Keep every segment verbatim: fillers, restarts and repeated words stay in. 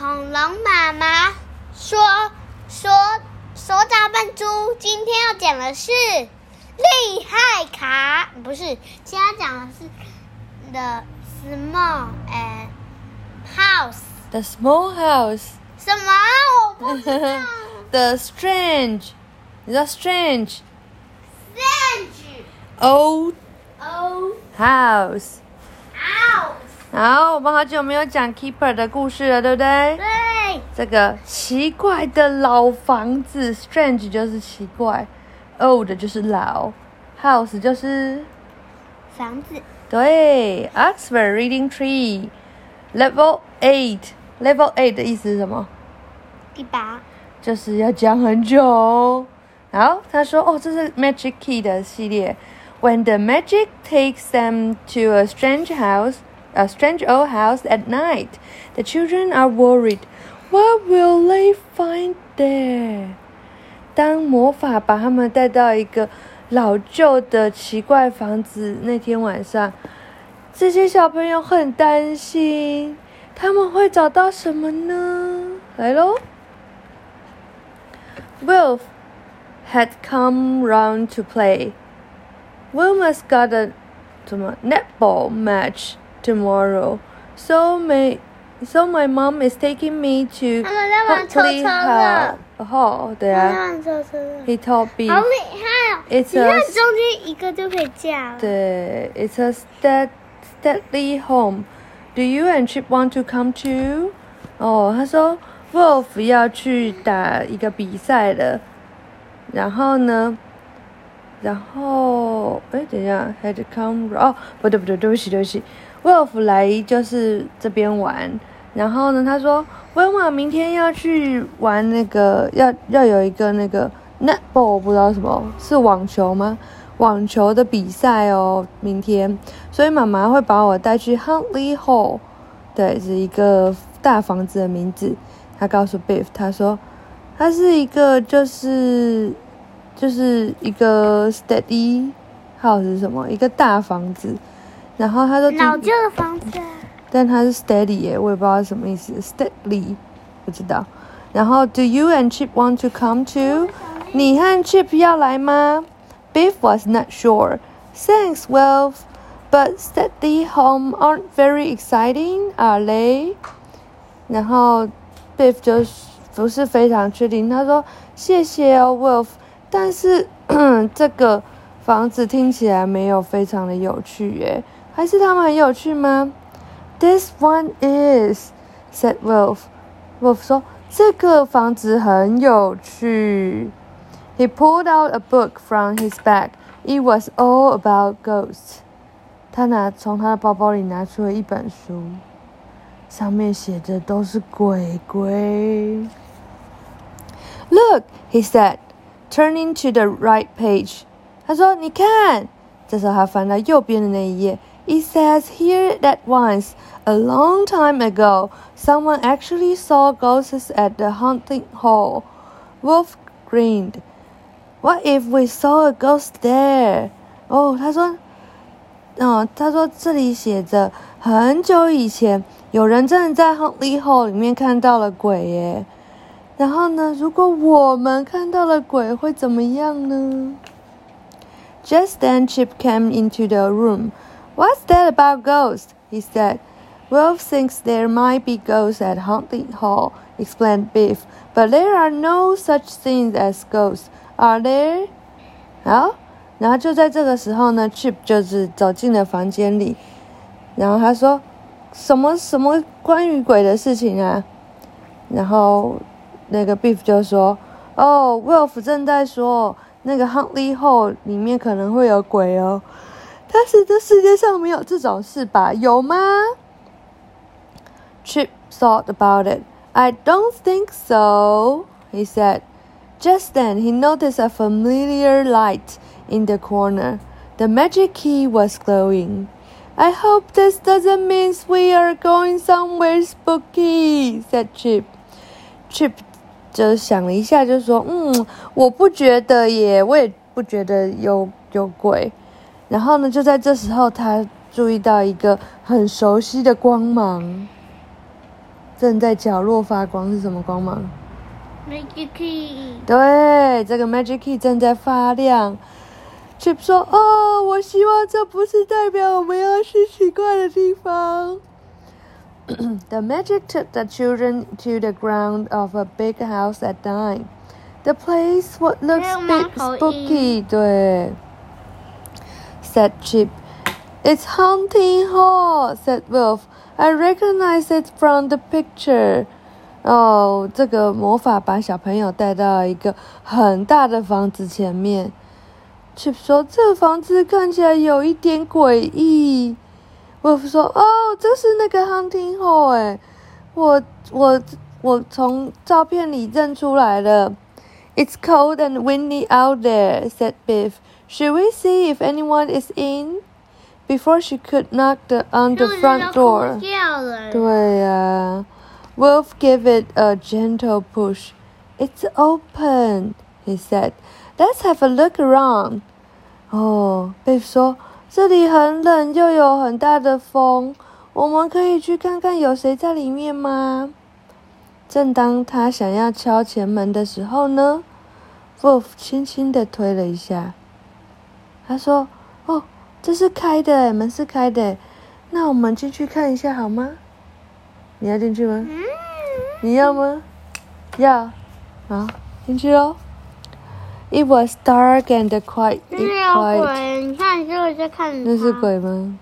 恐龙妈妈说说手掌笨猪今天要讲的是厉害卡，不是，今天要讲的是 The small and house The small house 什么？我不知道The strange 你知道 strange Strange Old Old House House 好，我们好久没有讲 Keeper 的故事了，对不对？对。这个奇怪的老房子 ，Strange 就是奇怪 ，Old 就是老 ，House 就是房子。对 ，Oxford Reading Tree Level Eight Level Eight 的意思是什么？第八。就是要讲很久哦。好，他说哦，这是 Magic Key 的系列。When the magic takes them to a strange house.A strange old house at night. The children are worried. What will they find there? 当魔法把他们带到一个老旧的奇怪房子，那天晚上，这些小朋友很担心，他们会找到什么呢？来咯。Wilf had come round to play. Wilma's got a netball match.Tomorrow, so my so my mom is taking me to Huntley Hall. 对啊， he told me. 好厉害哦！你看中间一个就可以嫁了。对 ，It's a stead steadily home. Do you and Chip want to come too? 哦，他说 Wolf 要去打一个比赛了，然后呢？然后，哎，等一下 ，had come 哦，不对不对，对不起对不起 ，Wolf 来就是这边玩。然后呢，他说 ，Wilma 明天要去玩那个，要要有一个那个 netball， 不知道什么是网球吗？网球的比赛哦，明天，所以妈妈会把我带去 Huntley Hall， 对，是一个大房子的名字。他告诉 Biff， 他说，它是一个就是。就是一个 steady house 是什么？一个大房子，然后他就老旧的房子、啊，但它是 steady 耶，我也不知道什么意思 ，steadily 不知道。然后 ，Do you and Chip want to come too？ 你和 Chip 要来吗 ？Biff was not sure. Thanks, Wilf, but steady home aren't very exciting, are they？ 然后 Biff 就不是非常确定，他说：“谢谢哦 ，Wilf。”但是这个房子听起来没有非常的有趣耶，还是他们很有趣吗 ？This one is," said Wolf. Wolf 说这个房子很有趣。He pulled out a book from his bag. It was all about ghosts. 他拿从他的包包里拿出了一本书，上面写着都是鬼鬼。Look, he said.Turning to the right page. 他说你看，这时候他翻到右边的那一页。It says here that once, a long time ago, someone actually saw ghosts at the Huntley Hall. Wolf grinned. What if we saw a ghost there? 哦，他说，哦，他说这里写着很久以前有人真的在 Huntley Hall 里面看到了鬼耶。然后呢？如果我们看到了鬼，会怎么样呢 ？Just then, Chip came into the room. What's that about ghosts? He said. Wolf thinks there might be ghosts at Huntley Hall, explained Biff. But there are no such things as ghosts, are there? 好，然后就在这个时候呢 ，Chip 就是走进了房间里，然后他说：“什么什么关于鬼的事情啊？”然后。那个 Biff 就说哦 Wolf 正在说那个 Huntley Hall 里面可能会有鬼哦，但是这世界上没有这种事吧，有吗 Chip thought about it. I don't think so, he said. Just then he noticed a familiar light in the corner. The magic key was glowing. I hope this doesn't mean we are going somewhere spooky, said Chip. Chip就想了一下就说嗯我不觉得耶，我也不觉得有有鬼。然后呢就在这时候他注意到一个很熟悉的光芒。正在角落发光，是什么光芒？ Magic Key。 对，这个 Magic Key 正在发亮。 Chip 说，哦，我希望这不是代表我们要去奇怪的地方。The magic took the children to the ground of a big house at night. The place what looks big spooky, 对 said Chip. It's Huntley Hall, said Wolf. I recognize it from the picture. 哦，这个魔法把小朋友带到一个很大的房子前面。Chip 说，这房子看起来有一点诡异。Wolf 说，哦，这是那个 Huntley Hall 哎，我我我从照片里认出来了。It's cold and windy out there, said Biff. Should we see if anyone is in? Before she could knock the, on the front door. 对啊 Wolf gave it a gentle push. It's open, he said. Let's have a look around. 哦 Biff 说，这里很冷又有很大的风，我们可以去看看有谁在里面吗？正当他想要敲前门的时候呢 Wolf 轻轻地推了一下。他说，哦，这是开的耶，门是开的耶，那我们进去看一下好吗？你要进去吗？你要吗？要。好，进去咯。It was dark and quiet. 那有鬼，你看，是不是看他？那是鬼吗？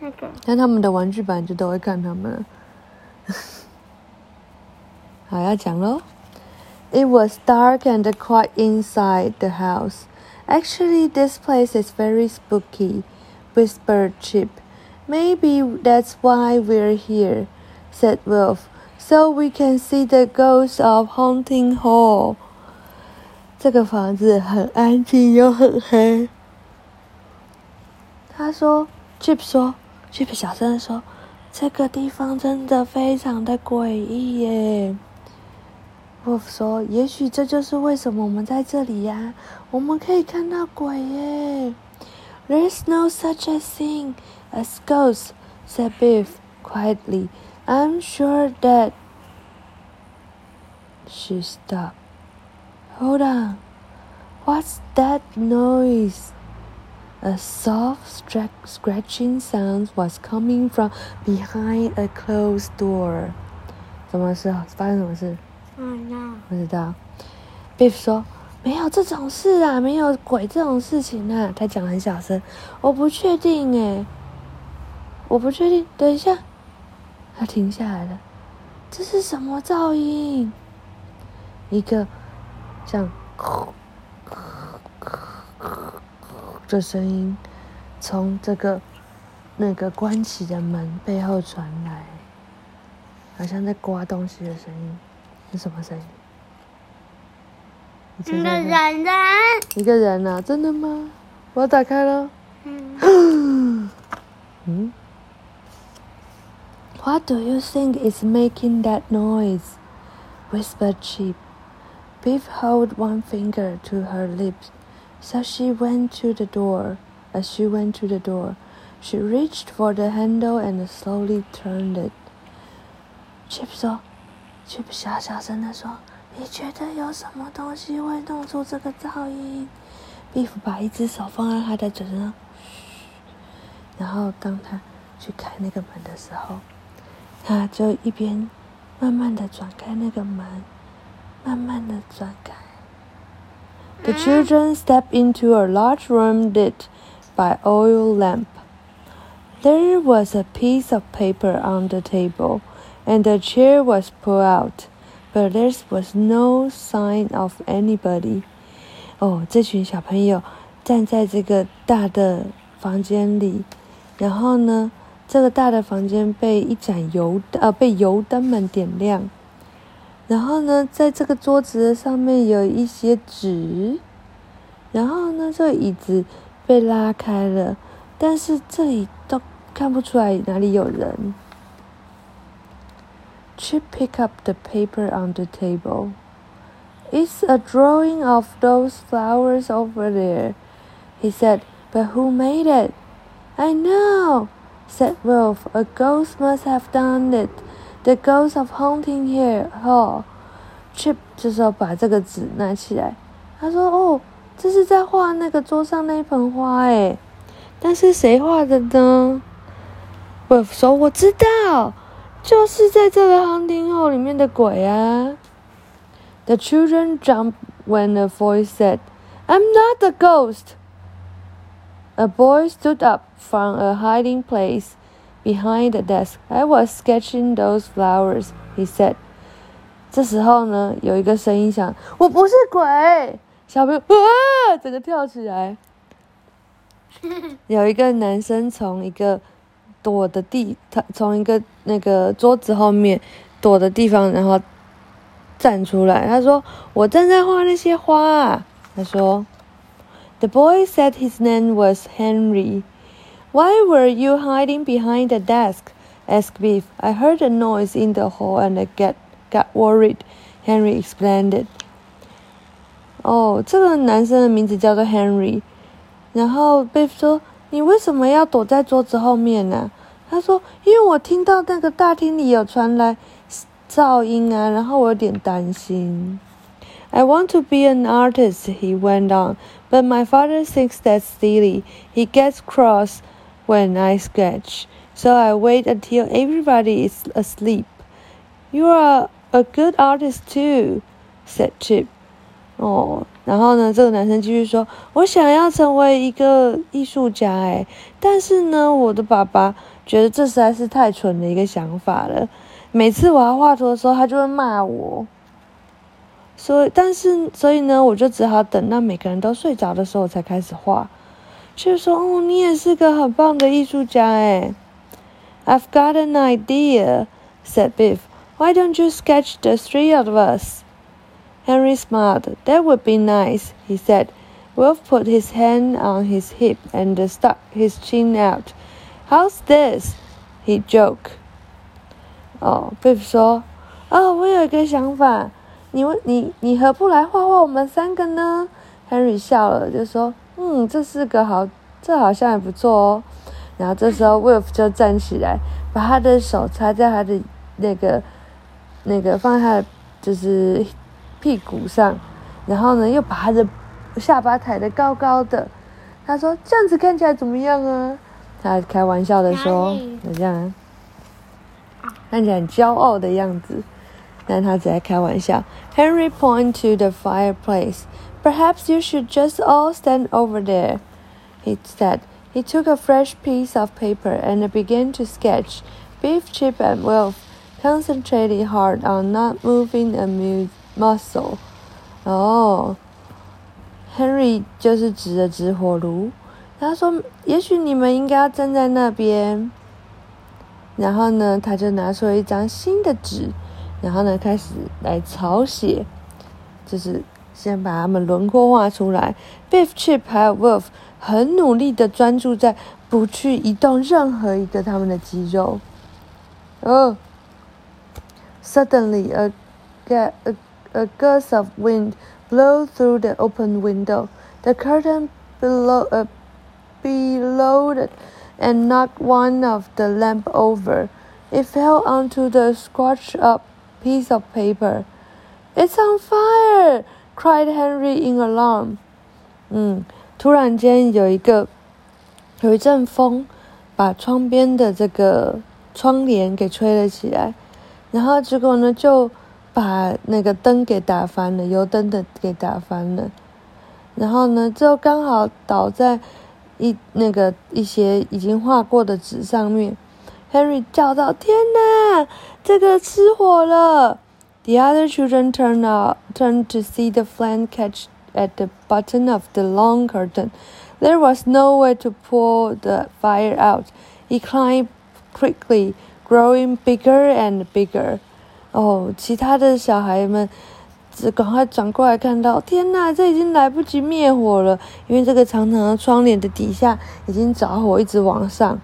那个。但他们的玩具版就都会看他们了。好，要讲咯。It was dark and quiet inside the house. Actually, this place is very spooky, whispered Chip. Maybe that's why we're here, said Wolf, so we can see the ghosts of Huntley Hall. 这个房子很安静又很黑。他说 Chip 说 Chip 小声地说，这个地方真的非常的诡异耶。Wolf 说，也许这就是为什么我们在这里呀，我们可以看到鬼耶。There's no such a thing as ghosts, said Biff quietly. I'm sure that... She stopped. Hold on. What's that noise? A soft scratching sound was coming from behind a closed door. 怎么事？发生什么事？不知道 Biff 说，没有这种事啊，没有鬼这种事情啊。他讲很小声，我不确定耶，我不确定，等一下。他停下来了，这是什么噪音？一个像的声音从这个那个关起的门背后传来，好像在刮东西的声音。是什么声音？一个人人，一个人啊？真的吗？我要打开了。嗯。嗯。What do you think is making that noise? Whispered Chip. Biff held one finger to her lips, so she went to the door. As she went to the door, she reached for the handle and slowly turned it. Chip 说。Chip 小小声地说，你觉得有什么东西会弄出这个噪音？ Biff 把一只手放在他的嘴上，然后当他去开那个门的时候，他就一边慢慢地转开那个门，慢慢地转开。 The children stepped into a large room lit by oil lamp. There was a piece of paper on the table.And the chair was pulled out, but there was no sign of anybody. 哦，这群小朋友站在这个大的房间里，然后呢，这个大的房间被一盏油呃被油灯们点亮，然后呢，在这个桌子上面有一些纸，然后呢，这椅子被拉开了，但是这里都看不出来哪里有人。Chip picked up the paper on the table. It's a drawing of those flowers over there, he said, but who made it? I know, said Wolf. A ghost must have done it. The ghost of Huntley Hall。 Chip 这时候把这个纸拿起来，他说：“哦，这是在画那个桌上那一盆花哎，但是谁画的呢？” Wolf 说：“我知道，就是在这个 Huntley Hall 里面的鬼啊。” The children jumped when a voice said, "I'm not the ghost." A boy stood up from a hiding place behind the desk. "I was sketching those flowers," he said. 这时候呢，有一个声音响，我不是鬼。小朋友啊，整个跳起来。有一个男生从一个躲的地，从一个那个桌子后面躲的地方，然后站出来。他说：“我正在画那些花啊。”他说。The boy said his name was Henry. "Why were you hiding behind the desk?" asked Biff. "I heard a noise in the hall and I get, got worried," Henry explained it. 哦，这个男生的名字叫做 Henry。然后 Biff 说：“你为什么要躲在桌子后面呢？”他说：“因为我听到那个大厅里有传来噪音啊，然后我有点担心。” "I want to be an artist," he went on, "but my father thinks that's silly. He gets cross when I sketch, so I wait until everybody is asleep." "You are a good artist too," said Chip. 哦，然后呢，这个男生继续说：“我想要成为一个艺术家，哎，但是呢，我的爸爸觉得这实在是太蠢的一个想法了。每次我要画图的时候，他就会骂我。”所以，但是，所以呢，我就只好等到每个人都睡着的时候才开始画。却说，哦，你也是个很棒的艺术家哎。"I've got an idea," said Biff. "Why don't you sketch the three of us?" Henry smiled. "That would be nice," he said. Wolf put his hand on his hip and stuck his chin out. "How's this?" he joked. 哦 ，Biff 说，哦，我有一个想法。你你你何不来画画我们三个呢 ？Henry 笑了，就说：“嗯，这是个好，这好像也不错哦。”然后这时候 Wolf 就站起来，把他的手插在他的那个那个放在他的就是屁股上，然后呢又把他的下巴抬得高高的。他说：“这样子看起来怎么样啊？”他开玩笑的说：“怎么样啊？”看起来很骄傲的样子。但他只在开玩笑。Henry pointed to the fireplace. "Perhaps you should just all stand over there," he said. He took a fresh piece of paper and began to sketch. Biff, Chip, and Wolf concentrated hard on not moving a mu- muscle. 哦、oh, Henry 就是指着纸火炉。他说：“也许你们应该要站在那边。”然后呢，他就拿出了一张新的纸。然后呢，开始来草写，就是先把它们轮廓画出来。Biff、Chip 还有 Wolf 很努力的专注在不去移动任何一个他们的肌肉。Oh, suddenly a a a gust of wind blew through the open window. The curtain below uh, billowed and knocked one of the lamp over. It fell onto the scorched-up piece of paper. "It's on fire!" cried Henry in alarm. 嗯，突然间有一个有一阵风把窗边的这个窗帘给吹了起来，然后结果呢就把那个灯给打翻了，油灯的给打翻了，然后呢就刚好倒在一那个一些已经画过的纸上面。Henry 叫道：“天哪，这个失火了！” The other children turned out, turned to see the flame catch at the bottom of the long curtain. There was no way to pull the fire out. It climbed quickly, growing bigger and bigger. 哦，其他的小孩们只赶快转过来看到，天哪，这已经来不及灭火了，因为这个长长的窗帘的底下已经着火，一直往上。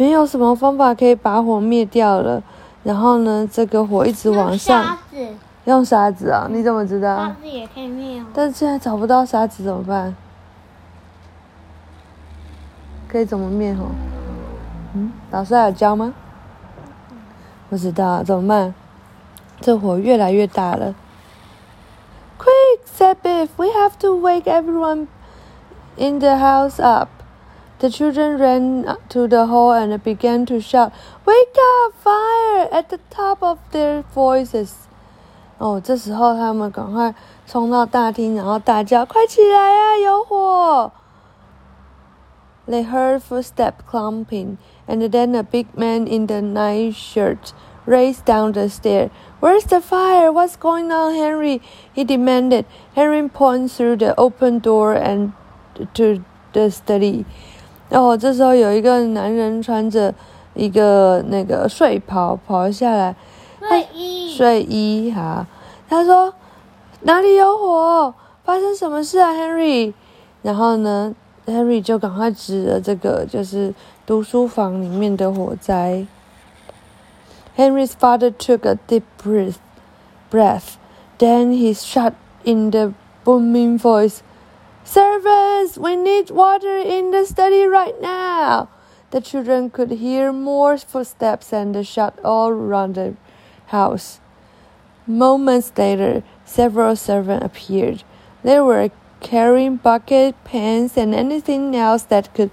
没有什么方法可以把火灭掉了，然后呢，这个火一直往上。用沙子。用沙子啊？你怎么知道？沙子也可以灭火。但是现在找不到沙子怎么办？可以怎么灭火？嗯，老师还有教吗？不知道怎么办，这火越来越大了。Quick, said Biff, we have to wake everyone in the house up. The children ran to the hall and began to shout, Wake up, fire! At the top of their voices. 哦，这时候他们赶快冲到大厅，然后大叫，快起来啊，有火！They heard footsteps clumping, and then a big man in the night shirt raced down the stair. Where's the fire? What's going on, Henry? He demanded. Henry pointed through the open door and to the study. 哦，这时候有一个男人穿着一个那个睡袍跑下来，睡衣睡衣哈。他说：“哪里有火？发生什么事啊 ，Henry？” 然后呢？Henry 就赶快指了这个，就是读书房里面的火灾。Henry's father took a deep breath, breath. Then he shouted in the booming voice, "Servants, we need water in the study right now." The children could hear more footsteps and the shout all around the house. Moments later, several servants appeared. They were.carrying buckets, pans, and anything else that could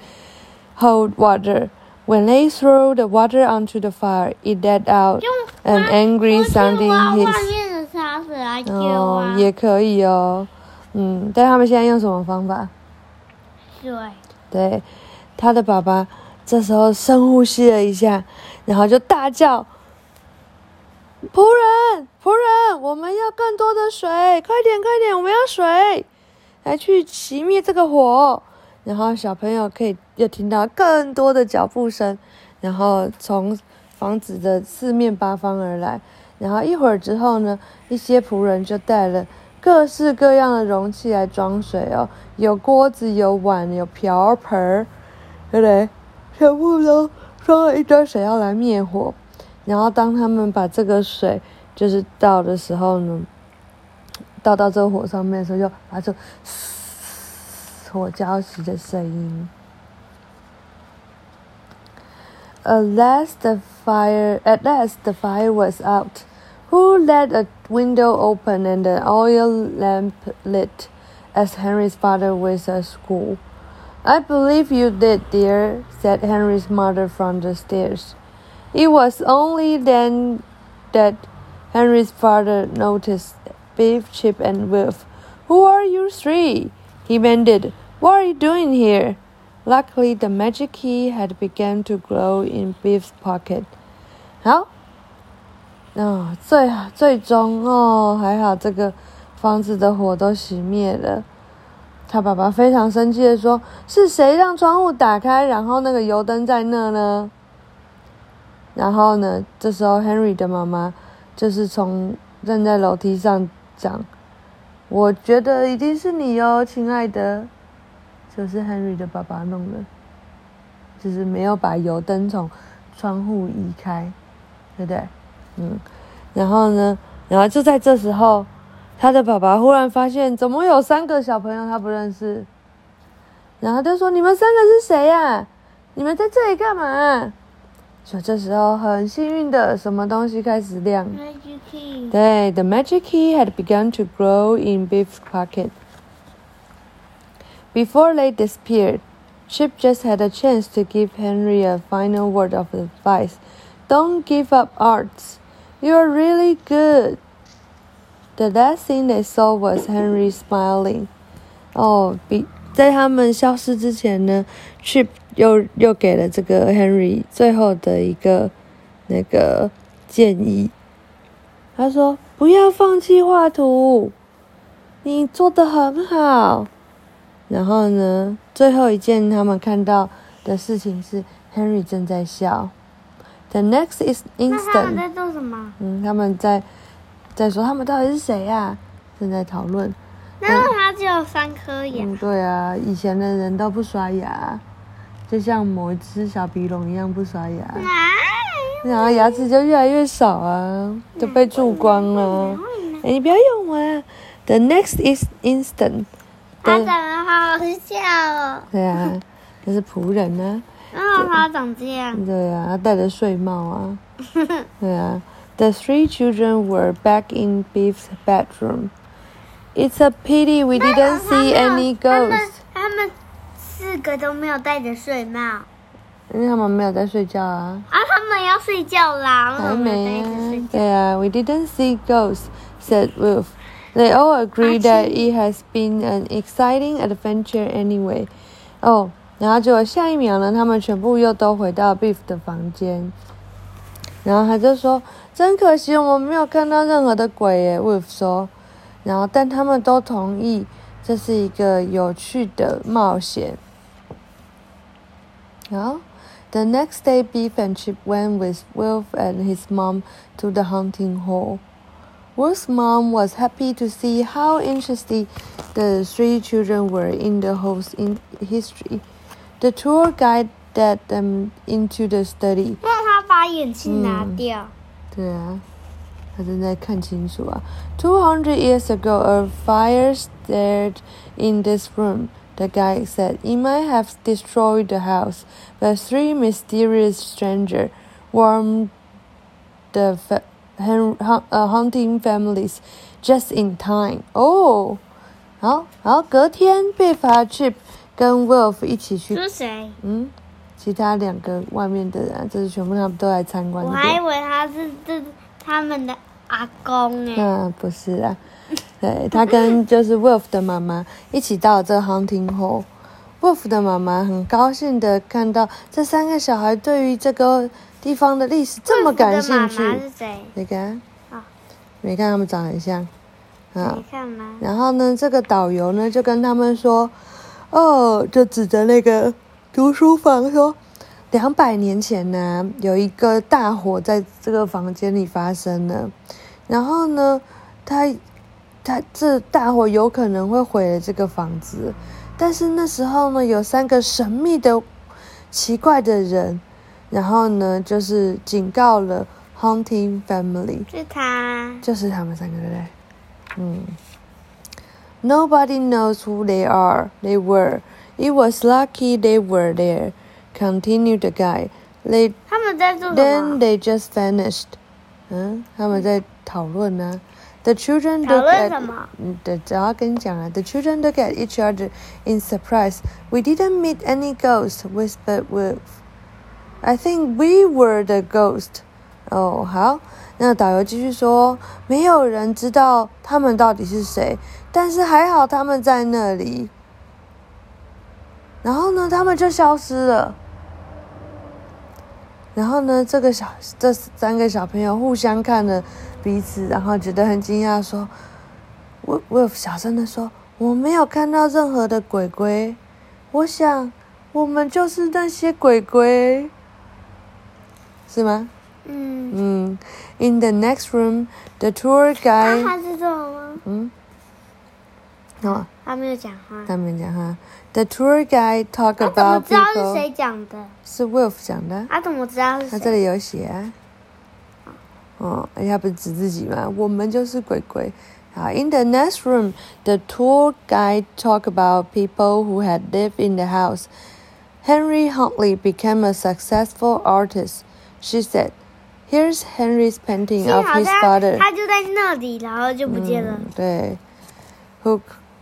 hold water. When they threw the water onto the fire, it let out an angry sounding hiss. 哦，也可以哦，嗯，但他们现在用什么方法？水。对，他的爸爸这时候深呼吸了一下，然后就大叫：“仆人，仆人，我们要更多的水，快点，快点，我们要水！”来去熄灭这个火，然后小朋友可以又听到更多的脚步声，然后从房子的四面八方而来。然后一会儿之后呢，一些仆人就带了各式各样的容器来装水哦，有锅子，有碗，有瓢盆，对不对？全部都装了一堆水要来灭火。然后当他们把这个水就是倒的时候呢，倒到这个火上面的时候，就发出火浇熄的声音。At last the fire, at last the fire was out. Who let a window open and an oil lamp lit? Asked Henry's father with a scowl. I believe you did, dear, said Henry's mother from the stairs. It was only then that Henry's father noticed.Biff, Chip, and Wolf. Who are you three? He demanded. What are you doing here? Luckily, the magic key had begun to glow in Biff's pocket. 好，哦，最最终哦，还好这个房子的火都熄灭了。他爸爸非常生气的说：“是谁让窗户打开，然后那个油灯在那呢？”然后呢，这时候 Henry 的妈妈就是从站在楼梯上。讲，我觉得一定是你哦，亲爱的。就是 Henry 的爸爸弄的，就是没有把油灯从窗户移开，对不对？嗯，然后呢，然后就在这时候，他的爸爸忽然发现，怎么有三个小朋友他不认识，然后就说：“你们三个是谁啊？你们在这里干嘛？”就这时候，很幸运的，什么东西开始亮。Magic key. 对 ，the magic key had begun to glow in Biff's pocket. Before they disappeared, Chip just had a chance to give Henry a final word of advice. Don't give up arts. You're really good. The last thing they saw was Henry smiling. 哦，比在他们消失之前呢 ，Chip。又又给了这个 Henry 最后的一个那个建议，他说：“不要放弃画图，你做得很好。”然后呢，最后一件他们看到的事情是 Henry 正在笑。The next is instant。那他们在做什么？嗯，他们在在说他们到底是谁啊？正在讨论。那他只有三颗牙。嗯，对啊，以前的人都不刷牙。就像某一只小鼻龙一样不刷牙，然后牙齿就越来越少啊，就被蛀光了。哎，你不要用我啊 ！The next is instant。他长得好好笑哦。对啊，这是仆人啊。那他长这样。对啊，他戴着睡帽啊。对啊。The three children were back in Biff's bedroom. It's a pity we didn't see any ghosts. 他们四个都没有戴着睡帽。因为他们没有在睡觉啊。啊，他们要睡觉啦。还没啊。对啊 ，We didn't see ghosts," said Wolf. They all agreed that it has been an exciting adventure anyway. 哦，然后结果下一秒呢，他们全部又都回到 Biff 的房间。然后他就说：“真可惜，我们没有看到任何的鬼耶。” Wolf 说。然后，但他们都同意这是一个有趣的冒险。然后 ，The next day, Biff and Chip went with Wolf and his mom to the hunting hall. Wolf's mom was happy to see how interested the three children were in the hall's in history. The tour guide led them into the study.把眼镜拿掉、嗯、对啊他正在看清楚啊 two hundred years ago a fire started in this room the guy said it might have destroyed the house but three mysterious strangers warmed the fa- hun- uh, hunting families just in time oh 好好隔天被罚 Chip 跟 Wolf 一起去是谁嗯其他两个外面的人、啊，这是全部他们都来参观。我还以为他是这他们的阿公哎、欸。嗯，不是啊，对他跟就是 Wolf 的妈妈一起到这 hunting hall。Wolf 的妈妈很高兴的看到这三个小孩对于这个地方的历史这么感兴趣。Wolf 的妈妈是谁？你看，啊、哦，没看他们长得很像。啊，没看吗？然后呢，这个导游呢就跟他们说，哦，就指着那个。读书房说，两百年前呢，有一个大火在这个房间里发生了。然后呢，它它这大火有可能会毁了这个房子。但是那时候呢，有三个神秘的、奇怪的人，然后呢，就是警告了 Hunting Family。是他。就是他们三个，对不对？嗯。Nobody knows who they are. They were.It was lucky they were there, continued the guy. They, 他们在做什么 then they just vanished. 嗯，他们在讨论啊。The children looked at 讨论什么？对，然后跟你讲啊。The children looked at each other in surprise. We didn't meet any ghosts, whispered Wolf. I think we were the ghost. 哦，好。那导游继续说，没有人知道他们到底是谁，但是还好他们在那里。然后呢，他们就消失了。然后呢，这个小这三个小朋友互相看了彼此，然后觉得很惊讶，说：“我我小声的说，我没有看到任何的鬼鬼，我想我们就是那些鬼鬼，是吗？”嗯嗯。In the next room, the tour guide 他是这种吗？嗯。哦、他没有讲话。他没有讲话。The tour guide talked about people. 他怎么知道是谁讲的？是 Wolf 讲的。他怎么知道是谁？他这里有写啊。哦，而且他不是指自己吗？我们就是鬼鬼。好 ，In the next room, the tour guide talked about people who had lived in the house. Henry Huntley became a successful artist. She said, "Here's Henry's painting of his father." 他就在那里，然后就不见了。嗯、对。Who,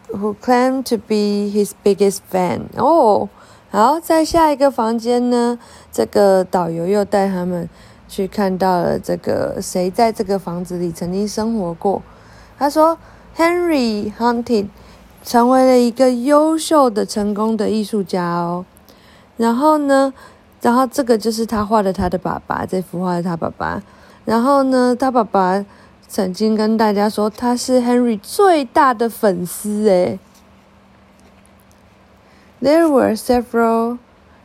who claimed to be his biggest fan. 哦、oh, 好在下一个房间呢这个导游又带他们去看到了这个谁在这个房子里曾经生活过。他说 Henry Huntley 成为了一个优秀的成功的艺术家哦。然后呢然后这个就是他画的他的爸爸这幅画的他爸爸。然后呢他爸爸曾经跟大家说他是 Henry 最大的粉丝诶。There were several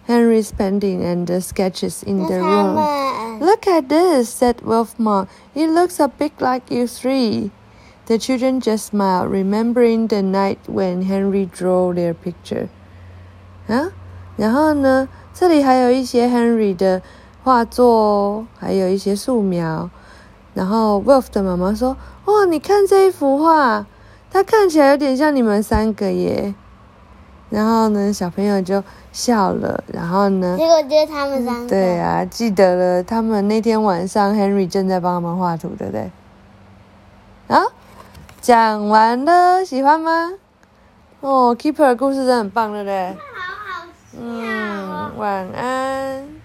Henry's paintings and the sketches in the room. Look at this, said Wolf's mom. It looks a bit like you three. The children just smiled, remembering the night when Henry drew their picture. 啊，然后呢，这里还有一些 Henry 的画作哦，还有一些素描。然后 Wolf 的妈妈说：“哇，你看这一幅画，它看起来有点像你们三个耶。然后呢小朋友就笑了，然后呢结果就是他们三个。对啊，记得了，他们那天晚上 Henry 正在帮他们画图，对不对？啊，讲完了，喜欢吗？哦 Keeper 故事真的很棒，对不对？好好笑哦。嗯，晚安。